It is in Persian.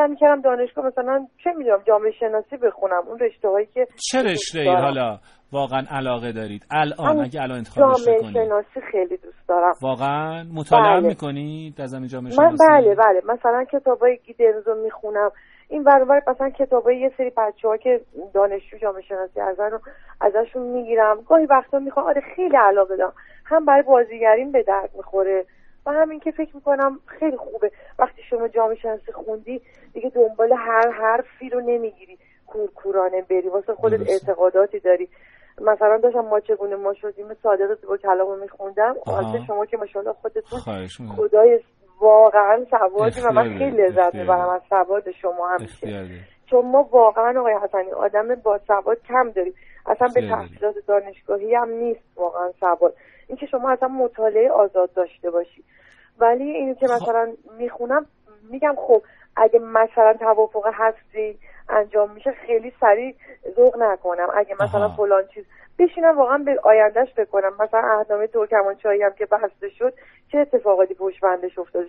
سعی می‌کردم دانشگاه مثلا چه می‌دونم جامعه شناسی بخونم، اون رشته‌هایی که چه رشته‌ای حالا واقعا علاقه دارید الان اگه الان انتخاب بشه کنید؟ جامعه شناسی خیلی دوست دارم. واقعا مطالعه می‌کنید از همین جامعه شناسی؟ من بله مثلا کتابای گیدنزو می‌خونم، این برابر مثلا کتابای یه سری بچه‌ها که دانشجو جامعه شناسی ازشون می‌گیرم، گاهی وقتا می‌خوام آره خیلی علاقه دارم، هم برای بازیگریم به درد می‌خوره و همین که فکر میکنم خیلی خوبه وقتی شما جامعه شناسی خوندی دیگه دنبال هر حرفی رو نمیگیری کورکورانه بری، واسه خودت اعتقاداتی داری. مثلا داشتم ما چگونه ما شدیم صادق با کلامو میخوندم، البته شما که ماشاءالله خودتون خدای واقعا سوادی و من خیلی لذت میبرم از سواد شما همیشه، چون ما واقعا آقای حسنی آدم با سواد کم داریم، اصلا به تحصیلات دانشگاهی هم نیست واقعا سواد، اینکه شما اصلا مطالعه آزاد داشته باشی. ولی اینی که مثلا میخونم میگم خب اگه مثلا توافق هستی انجام میشه خیلی سریع ذوق نکنم، اگه مثلا فلان چیز بشینم واقعا به آیندهش بکنم، مثلا اهدام ترکمانچایی هم که بحث شد چه اتفاقاتی پشت بندش افتاده شد.